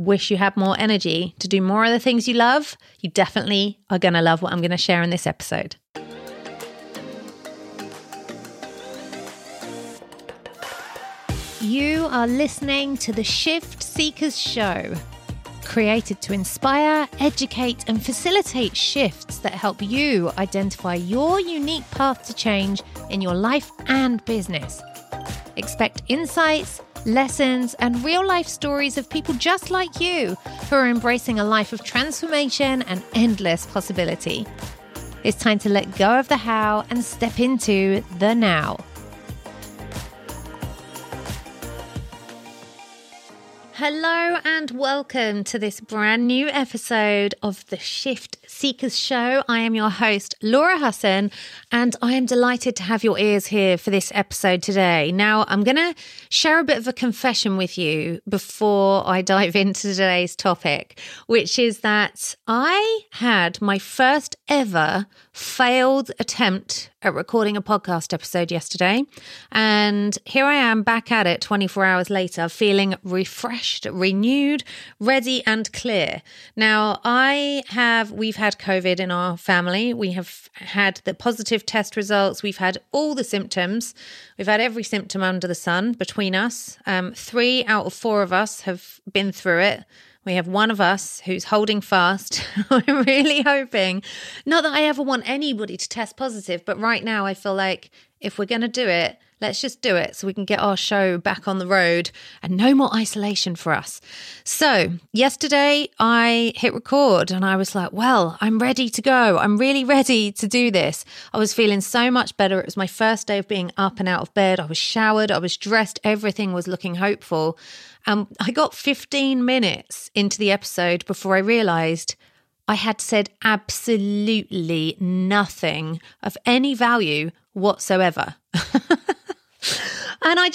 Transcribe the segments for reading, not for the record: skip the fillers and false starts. wish you had more energy to do more of the things you love, you definitely are going to love what I'm going to share in this episode. You are listening to The Shift Seekers Show, created to inspire, educate, and facilitate shifts that help you identify your unique path to change in your life and business. Expect insights, lessons, and real-life stories of people just like you who are embracing a life of transformation and endless possibility. It's time to let go of the how and step into the now. Hello and welcome to this brand new episode of The Shift Seekers Show. I am your host, Laura Husson, and I am delighted to have your ears here for this episode today. Now, I'm going to share a bit of a confession with you before I dive into today's topic, which is that I had my first ever failed attempt at recording a podcast episode yesterday. And here I am back at it 24 hours later, feeling refreshed, renewed, ready and clear. Now, we've had COVID in our family. We have had the positive test results. We've had all the symptoms. We've had every symptom under the sun between us. 3 out of 4 of us have been through it. We have one of us who's holding fast. I'm really hoping, not that I ever want anybody to test positive, but right now I feel like if we're going to do it, let's just do it so we can get our show back on the road and no more isolation for us. So yesterday I hit record and I was like, well, I'm ready to go. I'm really ready to do this. I was feeling so much better. It was my first day of being up and out of bed. I was showered. I was dressed. Everything was looking hopeful. And I got 15 minutes into the episode before I realized I had said absolutely nothing of any value whatsoever. And I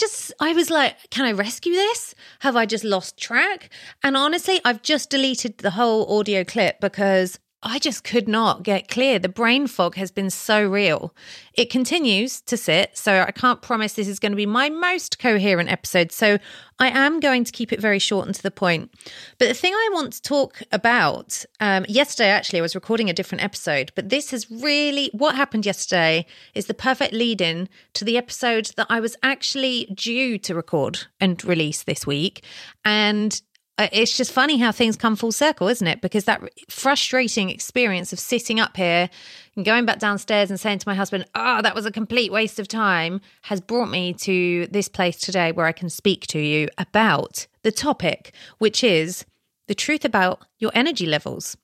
was like, can I rescue this? Have I just lost track? And honestly, I've just deleted the whole audio clip because I just could not get clear. The brain fog has been so real. It continues to sit, so I can't promise this is going to be my most coherent episode. So I am going to keep it very short and to the point. But the thing I want to talk about, yesterday actually I was recording a different episode, but this is really, what happened yesterday is the perfect lead-in to the episode that I was actually due to record and release this week. And it's just funny how things come full circle, isn't it? Because that frustrating experience of sitting up here and going back downstairs and saying to my husband, oh, that was a complete waste of time, has brought me to this place today where I can speak to you about the topic, which is the truth about your energy levels.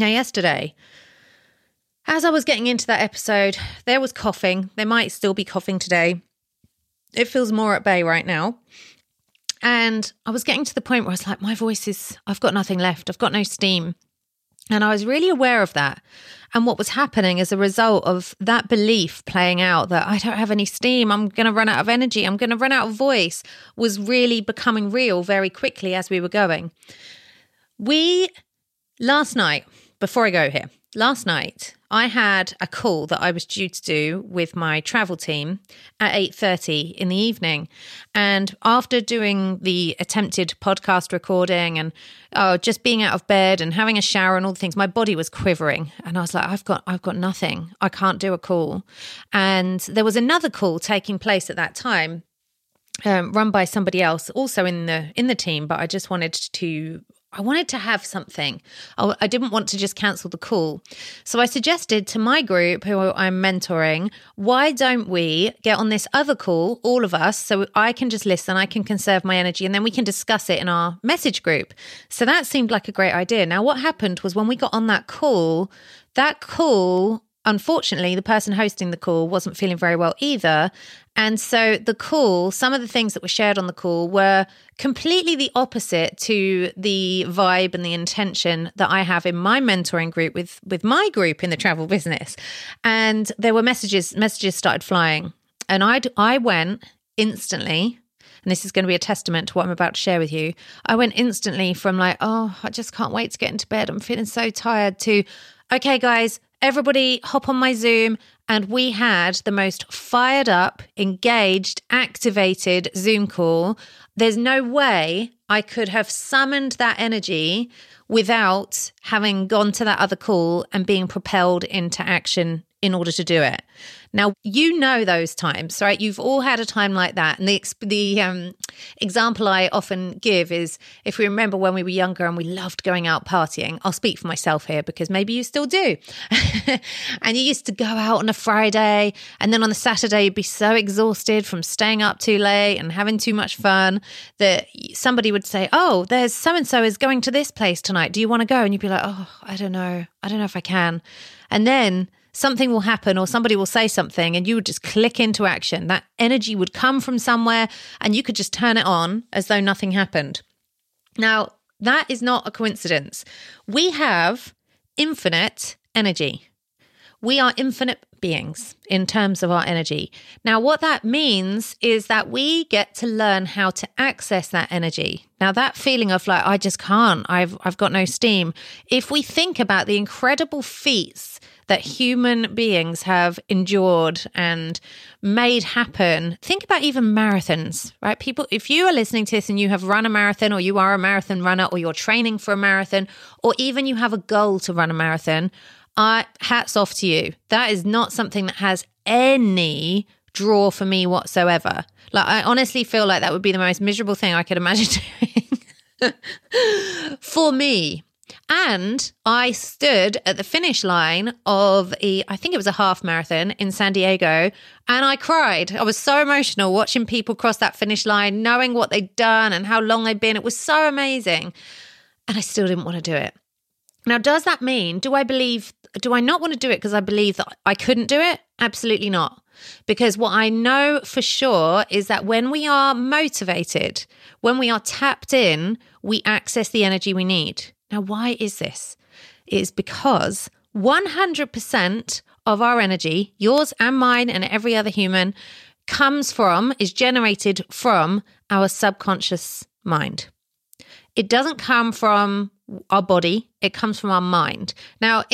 Now, yesterday, as I was getting into that episode, there was coughing. There might still be coughing today. It feels more at bay right now. And I was getting to the point where I was like, my voice is, I've got nothing left. I've got no steam. And I was really aware of that. And what was happening as a result of that belief playing out that I don't have any steam, I'm going to run out of energy, I'm going to run out of voice, was really becoming real very quickly as we were going. Last night, before I go here, last night, I had a call that I was due to do with my travel team at 8:30 in the evening. And after doing the attempted podcast recording and just being out of bed and having a shower and all the things, my body was quivering. And I was like, I've got nothing. I can't do a call. And there was another call taking place at that time, run by somebody else also in the team, but I wanted to have something. I didn't want to just cancel the call. So I suggested to my group, who I'm mentoring, why don't we get on this other call, all of us, so I can just listen, I can conserve my energy, and then we can discuss it in our message group. So that seemed like a great idea. Now, what happened was when we got on that call, unfortunately, the person hosting the call wasn't feeling very well either. And so some of the things that were shared on the call were completely the opposite to the vibe and the intention that I have in my mentoring group with my group in the travel business. And there were messages started flying. And I went instantly, and this is going to be a testament to what I'm about to share with you, I went instantly from like, oh, I just can't wait to get into bed, I'm feeling so tired, to, okay, guys, everybody hop on my Zoom, and we had the most fired up, engaged, activated Zoom call. There's no way I could have summoned that energy without having gone to that other call and being propelled into action in order to do it. Now, you know those times, right? You've all had a time like that. And the example I often give is if we remember when we were younger and we loved going out partying. I'll speak for myself here because maybe you still do. And you used to go out on a Friday and then on the Saturday you'd be so exhausted from staying up too late and having too much fun that somebody would say, oh, there's so-and-so is going to this place tonight. Do you want to go? And you'd be like, oh, I don't know. I don't know if I can. And then something will happen or somebody will say something and you would just click into action. That energy would come from somewhere and you could just turn it on as though nothing happened. Now, that is not a coincidence. We have infinite energy. We are infinite beings in terms of our energy. Now, what that means is that we get to learn how to access that energy. Now, that feeling of like, I just can't, I've got no steam. If we think about the incredible feats that human beings have endured and made happen. Think about even marathons, right? People, if you are listening to this and you have run a marathon or you are a marathon runner or you're training for a marathon or even you have a goal to run a marathon, hats off to you. That is not something that has any draw for me whatsoever. Like, I honestly feel like that would be the most miserable thing I could imagine doing for me. And I stood at the finish line of I think it was a half marathon in San Diego, and I cried. I was so emotional watching people cross that finish line, knowing what they'd done and how long they'd been. It was so amazing. And I still didn't want to do it. Now, does that mean, do I not want to do it because I believe that I couldn't do it? Absolutely not. Because what I know for sure is that when we are motivated, when we are tapped in, we access the energy we need. Now, why is this? It is because 100% of our energy, yours and mine and every other human, is generated from our subconscious mind. It doesn't come from our body, it comes from our mind. Now,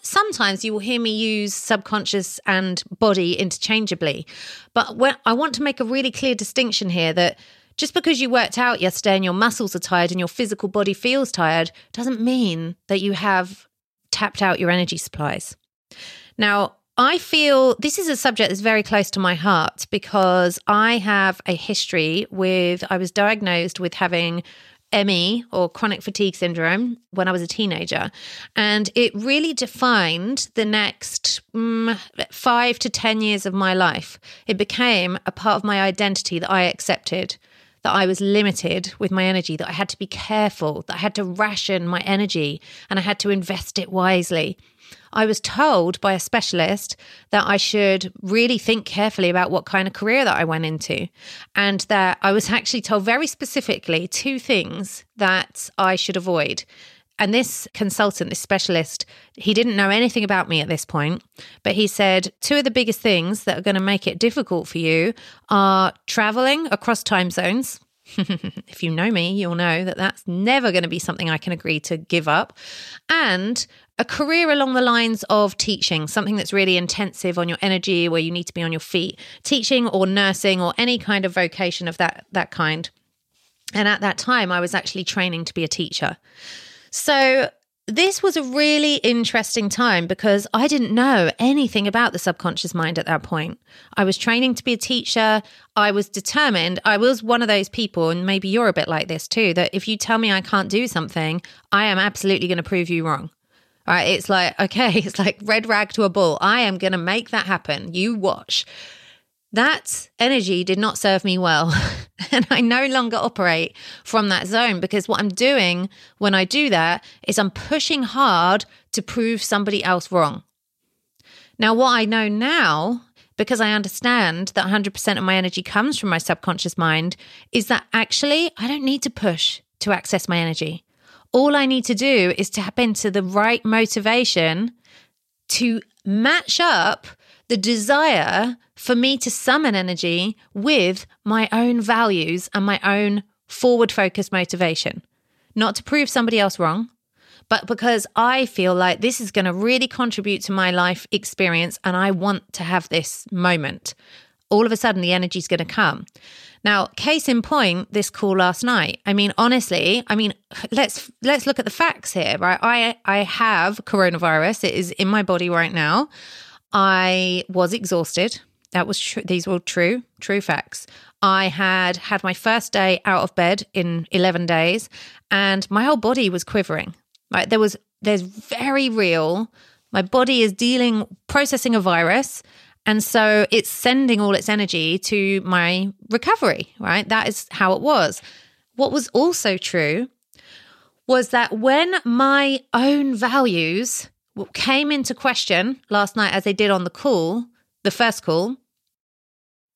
sometimes you will hear me use subconscious and body interchangeably, but I want to make a really clear distinction here that just because you worked out yesterday and your muscles are tired and your physical body feels tired doesn't mean that you have tapped out your energy supplies. Now, I feel this is a subject that's very close to my heart because I have a history I was diagnosed with having ME or chronic fatigue syndrome when I was a teenager. And it really defined the next 5 to 10 years of my life. It became a part of my identity that I accepted, that I was limited with my energy, that I had to be careful, that I had to ration my energy and I had to invest it wisely. I was told by a specialist that I should really think carefully about what kind of career that I went into, and that I was actually told very specifically 2 things that I should avoid. And this consultant, this specialist, he didn't know anything about me at this point, but he said 2 of the biggest things that are going to make it difficult for you are traveling across time zones. If you know me, you'll know that that's never going to be something I can agree to give up. And a career along the lines of teaching, something that's really intensive on your energy, where you need to be on your feet, teaching or nursing or any kind of vocation of that kind. And at that time, I was actually training to be a teacher. So this was a really interesting time because I didn't know anything about the subconscious mind at that point. I was training to be a teacher. I was determined. I was one of those people, and maybe you're a bit like this too, that if you tell me I can't do something, I am absolutely going to prove you wrong. Right? It's like, okay, it's like red rag to a bull. I am going to make that happen. You watch. That energy did not serve me well. And I no longer operate from that zone because what I'm doing when I do that is I'm pushing hard to prove somebody else wrong. Now, what I know now, because I understand that 100% of my energy comes from my subconscious mind, is that actually I don't need to push to access my energy. All I need to do is tap into the right motivation to match up the desire for me to summon energy with my own values and my own forward-focused motivation. Not to prove somebody else wrong, but because I feel like this is going to really contribute to my life experience and I want to have this moment. All of a sudden, the energy is going to come. Now, case in point, this call last night. I mean, honestly, let's look at the facts here, right? I have coronavirus. It is in my body right now. I was exhausted. That was true. These were true facts. I had my first day out of bed in 11 days and my whole body was quivering. Right? There's very real, my body is processing a virus. And so it's sending all its energy to my recovery, right? That is how it was. What was also true was that when my own values came into question last night, as they did on the call, the first call,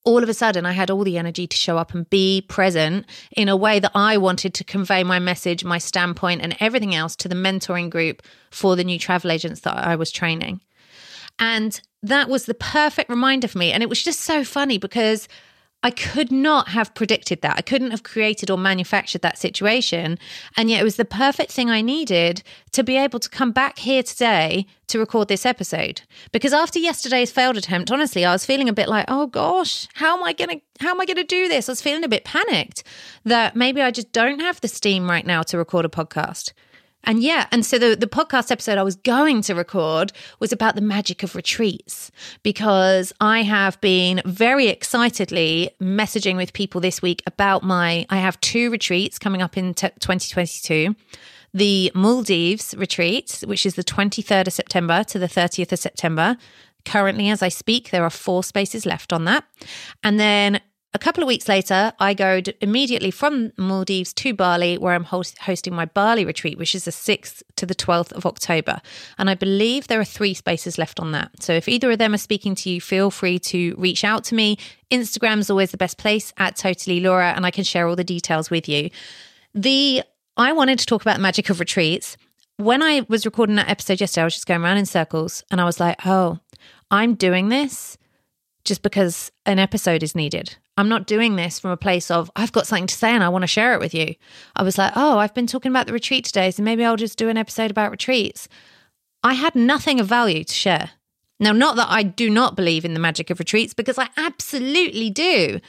all of a sudden I had all the energy to show up and be present in a way that I wanted to convey my message, my standpoint, and everything else to the mentoring group for the new travel agents that I was training. And that was the perfect reminder for me. And it was just so funny because I could not have predicted that. I couldn't have created or manufactured that situation. And yet it was the perfect thing I needed to be able to come back here today to record this episode. Because after yesterday's failed attempt, honestly, I was feeling a bit like, oh gosh, how am I going to do this? I was feeling a bit panicked that maybe I just don't have the steam right now to record a podcast. And yeah, and so the podcast episode I was going to record was about the magic of retreats, because I have been very excitedly messaging with people this week about I have two retreats coming up in 2022, the Maldives retreat, which is the 23rd of September to the 30th of September. Currently, as I speak, there are 4 spaces left on that. And then a couple of weeks later, I go immediately from Maldives to Bali, where I'm hosting my Bali retreat, which is the 6th to the 12th of October. And I believe there are 3 spaces left on that. So if either of them are speaking to you, feel free to reach out to me. Instagram is always the best place, @totallylaura, and I can share all the details with you. I wanted to talk about the magic of retreats. When I was recording that episode yesterday, I was just going around in circles and I was like, oh, I'm doing this just because an episode is needed. I'm not doing this from a place of, I've got something to say and I want to share it with you. I was like, oh, I've been talking about the retreat today, so maybe I'll just do an episode about retreats. I had nothing of value to share. Now, not that I do not believe in the magic of retreats, because I absolutely do.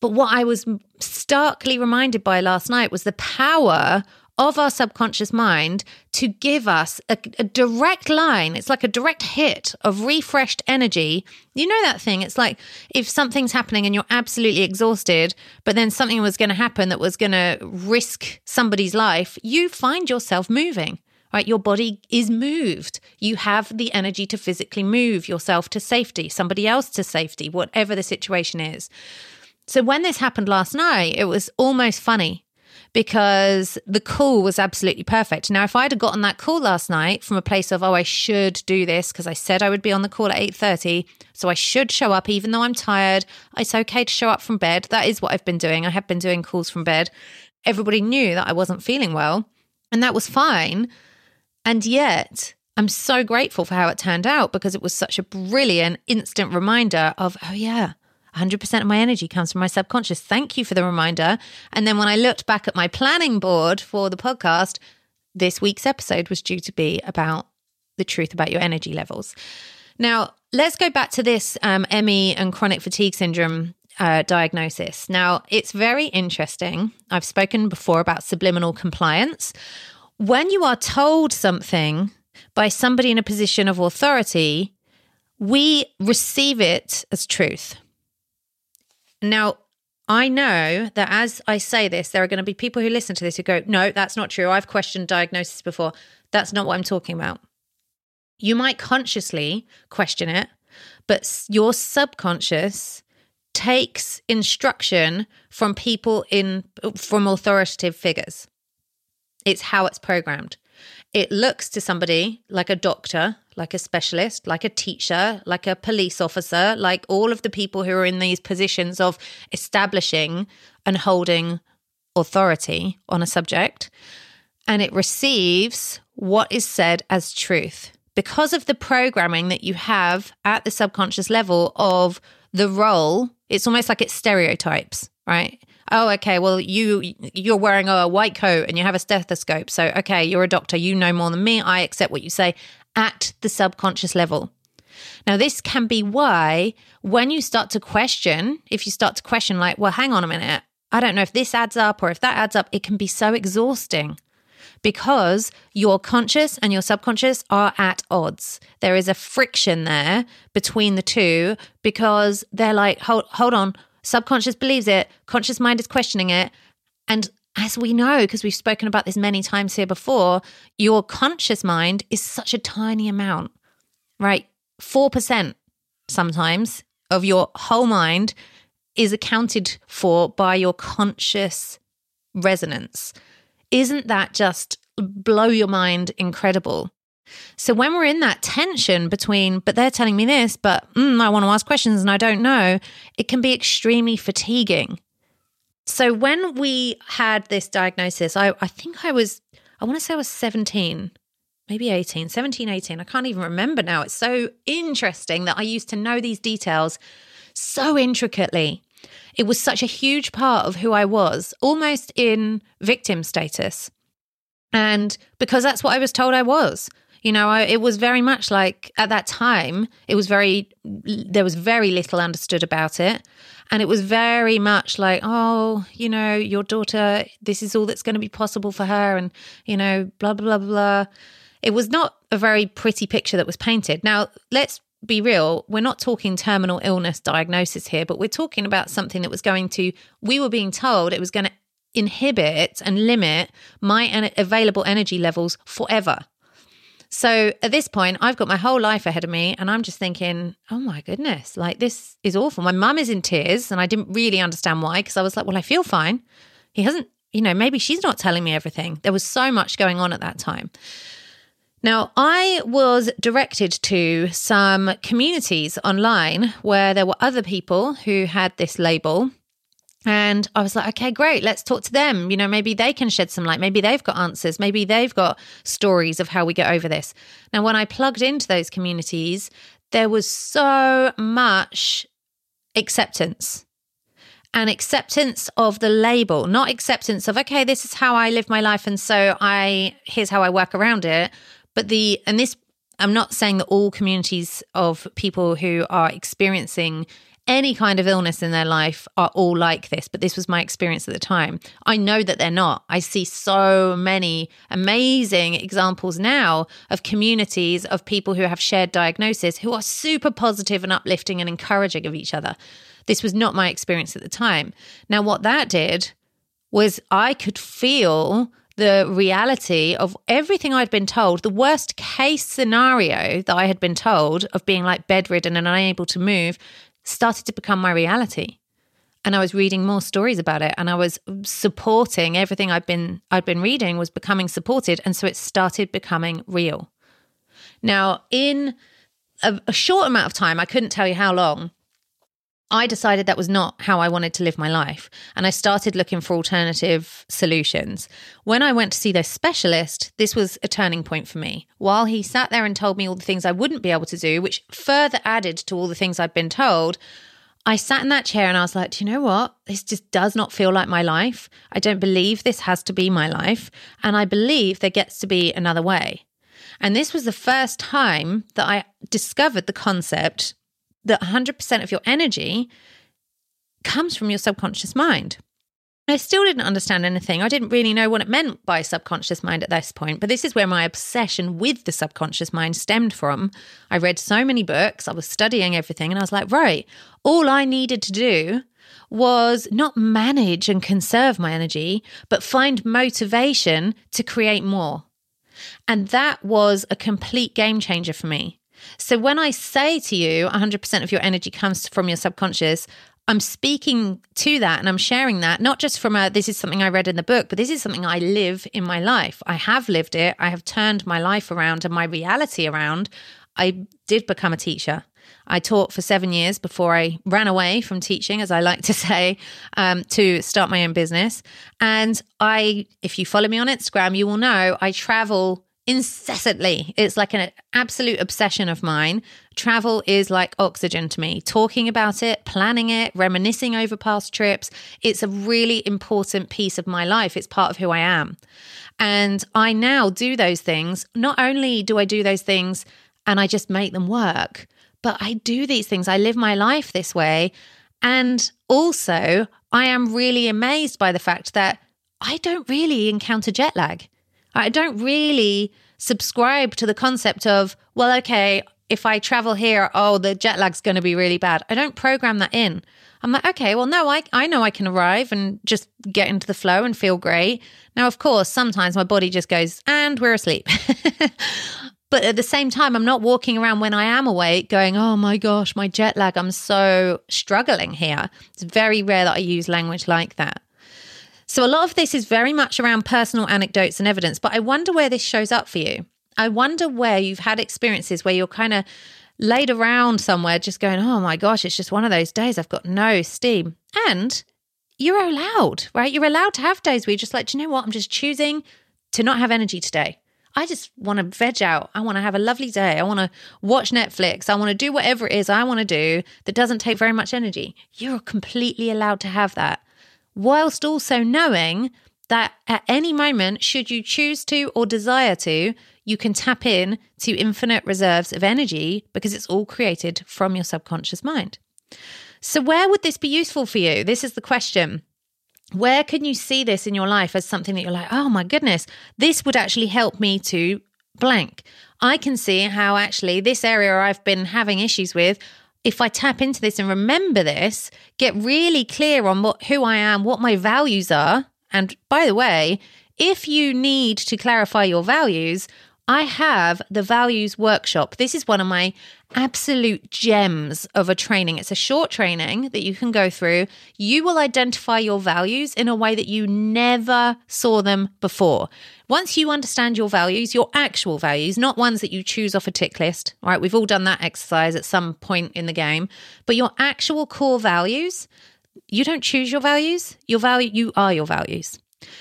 But what I was starkly reminded by last night was the power of our subconscious mind to give us a direct line. It's like a direct hit of refreshed energy. You know that thing? It's like if something's happening and you're absolutely exhausted, but then something was going to happen that was going to risk somebody's life, you find yourself moving, right? Your body is moved. You have the energy to physically move yourself to safety, somebody else to safety, whatever the situation is. So when this happened last night, it was almost funny, because the call was absolutely perfect. Now, if I'd have gotten that call last night from a place of, oh, I should do this because I said I would be on the call at 8:30, so I should show up even though I'm tired. It's okay to show up from bed. That is what I've been doing. I have been doing calls from bed. Everybody knew that I wasn't feeling well, and that was fine. And yet, I'm so grateful for how it turned out, because it was such a brilliant instant reminder of, oh yeah, 100% of my energy comes from my subconscious. Thank you for the reminder. And then when I looked back at my planning board for the podcast, this week's episode was due to be about the truth about your energy levels. Now, let's go back to this ME and chronic fatigue syndrome diagnosis. Now, it's very interesting. I've spoken before about subliminal compliance. When you are told something by somebody in a position of authority, we receive it as truth. Now, I know that as I say this, there are going to be people who listen to this who go, no, that's not true. I've questioned diagnosis before. That's not what I'm talking about. You might consciously question it, but your subconscious takes instruction from people from authoritative figures. It's how it's programmed. It looks to somebody like a doctor, like a specialist, like a teacher, like a police officer, like all of the people who are in these positions of establishing and holding authority on a subject. And it receives what is said as truth because of the programming that you have at the subconscious level of the role. It's almost like it's stereotypes, right? oh, okay, well, you're wearing a white coat and you have a stethoscope. So, okay, you're a doctor. You know more than me. I accept what you say at the subconscious level. Now, this can be why when you start to question, if you start to question like, well, hang on a minute, I don't know if this adds up or if that adds up, it can be so exhausting because your conscious and your subconscious are at odds. There is a friction there between the two because they're like, hold on, subconscious believes it, conscious mind is questioning it. And as we know, because we've spoken about this many times here before, your conscious mind is such a tiny amount, right? 4% sometimes of your whole mind is accounted for by your conscious resonance. Isn't that just blow your mind incredible? So when we're in that tension between, but they're telling me this, but I want to ask questions and I don't know, it can be extremely fatiguing. So when we had this diagnosis, I think I was 17, maybe 18, 17, 18. I can't even remember now. It's so interesting that I used to know these details so intricately. It was such a huge part of who I was, almost in victim status. And because that's what I was told I was, you know, it was very much like at that time, there was very little understood about it. And it was very much like, oh, you know, your daughter, this is all that's going to be possible for her. And, you know, blah, blah, blah, blah. It was not a very pretty picture that was painted. Now, let's be real, we're not talking terminal illness diagnosis here, but we're talking about something that was we were being told it was going to inhibit and limit my available energy levels forever. So at this point, I've got my whole life ahead of me and I'm just thinking, oh my goodness, like this is awful. My mum is in tears and I didn't really understand why because I was like, well, I feel fine. He hasn't, you know, maybe she's not telling me everything. There was so much going on at that time. Now, I was directed to some communities online where there were other people who had this label. And I was like, okay, great, let's talk to them. You know, maybe they can shed some light. Maybe they've got answers. Maybe they've got stories of how we get over this. Now, when I plugged into those communities, there was so much acceptance. And acceptance of the label, not acceptance of, okay, this is how I live my life and so here's how I work around it. But I'm not saying that all communities of people who are experiencing any kind of illness in their life are all like this, but this was my experience at the time. I know that they're not. I see so many amazing examples now of communities of people who have shared diagnosis who are super positive and uplifting and encouraging of each other. This was not my experience at the time. Now, what that did was I could feel the reality of everything I'd been told, the worst case scenario that I had been told of being like bedridden and unable to move started to become my reality. And I was reading more stories about it and I was supporting everything I'd been reading was becoming supported. And so it started becoming real. Now, in a short amount of time, I couldn't tell you how long, I decided that was not how I wanted to live my life. And I started looking for alternative solutions. When I went to see the specialist, this was a turning point for me. While he sat there and told me all the things I wouldn't be able to do, which further added to all the things I'd been told, I sat in that chair and I was like, do you know what? This just does not feel like my life. I don't believe this has to be my life. And I believe there gets to be another way. And this was the first time that I discovered the concept that 100% of your energy comes from your subconscious mind. I still didn't understand anything. I didn't really know what it meant by subconscious mind at this point, but this is where my obsession with the subconscious mind stemmed from. I read so many books, I was studying everything, and I was like, right, all I needed to do was not manage and conserve my energy, but find motivation to create more. And that was a complete game changer for me. So when I say to you 100% of your energy comes from your subconscious, I'm speaking to that and I'm sharing that, not just from this is something I read in the book, but this is something I live in my life. I have lived it. I have turned my life around and my reality around. I did become a teacher. I taught for 7 years before I ran away from teaching, as I like to say, to start my own business. And if you follow me on Instagram, you will know I travel incessantly. It's like an absolute obsession of mine. Travel is like oxygen to me. Talking about it, planning it, reminiscing over past trips. It's a really important piece of my life. It's part of who I am. And I now do those things. Not only do I do those things and I just make them work, but I do these things. I live my life this way. And also, I am really amazed by the fact that I don't really encounter jet lag. I don't really subscribe to the concept of, well, okay, if I travel here, oh, the jet lag's going to be really bad. I don't program that in. I'm like, okay, well, no, I know I can arrive and just get into the flow and feel great. Now, of course, sometimes my body just goes, and we're asleep. But at the same time, I'm not walking around when I am awake going, oh my gosh, my jet lag, I'm so struggling here. It's very rare that I use language like that. So a lot of this is very much around personal anecdotes and evidence, but I wonder where this shows up for you. I wonder where you've had experiences where you're kind of laid around somewhere just going, oh my gosh, it's just one of those days. I've got no steam. And you're allowed, right? You're allowed to have days where you're just like, do you know what? I'm just choosing to not have energy today. I just want to veg out. I want to have a lovely day. I want to watch Netflix. I want to do whatever it is I want to do that doesn't take very much energy. You're completely allowed to have that, whilst also knowing that at any moment, should you choose to or desire to, you can tap in to infinite reserves of energy because it's all created from your subconscious mind. So where would this be useful for you? This is the question. Where can you see this in your life as something that you're like, oh my goodness, this would actually help me to blank. I can see how actually this area I've been having issues with, if I tap into this and remember this, get really clear on who I am, what my values are. And by the way, if you need to clarify your values, I have the Values Workshop. This is one of my absolute gems of a training. It's a short training that you can go through. You will identify your values in a way that you never saw them before. Once you understand your values, your actual values, not ones that you choose off a tick list, all right? We've all done that exercise at some point in the game, but your actual core values, you don't choose your values. You are your values.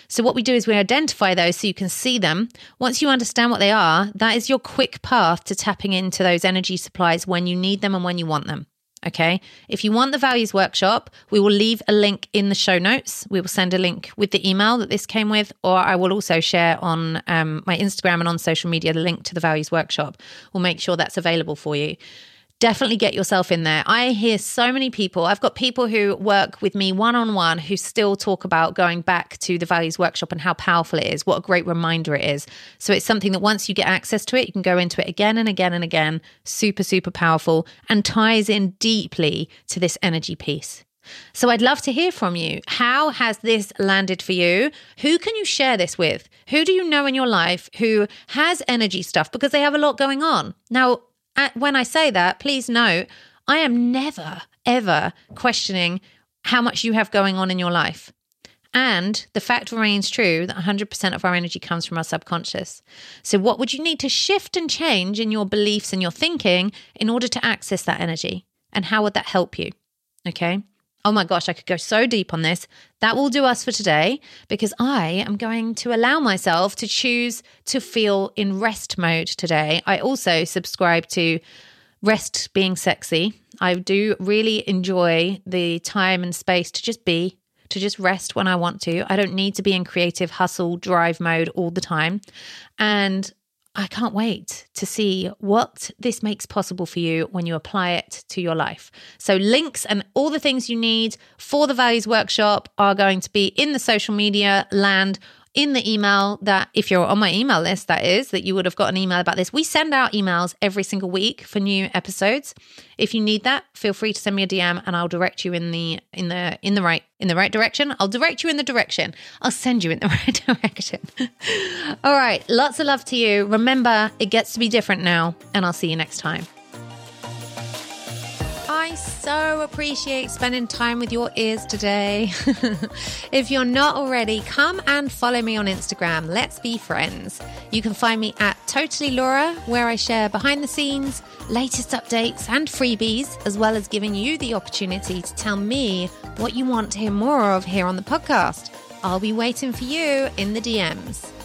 So what we do is we identify those so you can see them. Once you understand what they are, that is your quick path to tapping into those energy supplies when you need them and when you want them. Okay. If you want the Values Workshop, we will leave a link in the show notes. We will send a link with the email that this came with, or I will also share on my Instagram and on social media, the link to the Values Workshop. We'll make sure that's available for you. Definitely get yourself in there. I hear so many people. I've got people who work with me one-on-one who still talk about going back to the Values Workshop and how powerful it is, what a great reminder it is. So it's something that once you get access to it, you can go into it again and again and again. Super, super powerful, and ties in deeply to this energy piece. So I'd love to hear from you. How has this landed for you? Who can you share this with? Who do you know in your life who has energy stuff? Because they have a lot going on. Now, when I say that, please note, I am never, ever questioning how much you have going on in your life. And the fact remains true that 100% of our energy comes from our subconscious. So what would you need to shift and change in your beliefs and your thinking in order to access that energy? And how would that help you? Okay. Oh my gosh, I could go so deep on this. That will do us for today, because I am going to allow myself to choose to feel in rest mode today. I also subscribe to rest being sexy. I do really enjoy the time and space to just be, to just rest when I want to. I don't need to be in creative hustle drive mode all the time. And I can't wait to see what this makes possible for you when you apply it to your life. So links and all the things you need for the Values Workshop are going to be in the social media land, in the email that, if you're on my email list, that is, that you would have got an email about this. We send out emails every single week for new episodes. If you need that, feel free to send me a DM and I'll direct you in the right direction. I'll direct you in the direction. I'll send you in the right direction. All right. Lots of love to you. Remember, it gets to be different now, and I'll see you next time. I so appreciate spending time with your ears today. If you're not already, come and follow me on Instagram. Let's be friends. You can find me at totallylaura, where I share behind the scenes, latest updates and freebies, as well as giving you the opportunity to tell me what you want to hear more of here on the podcast. I'll be waiting for you in the DMs.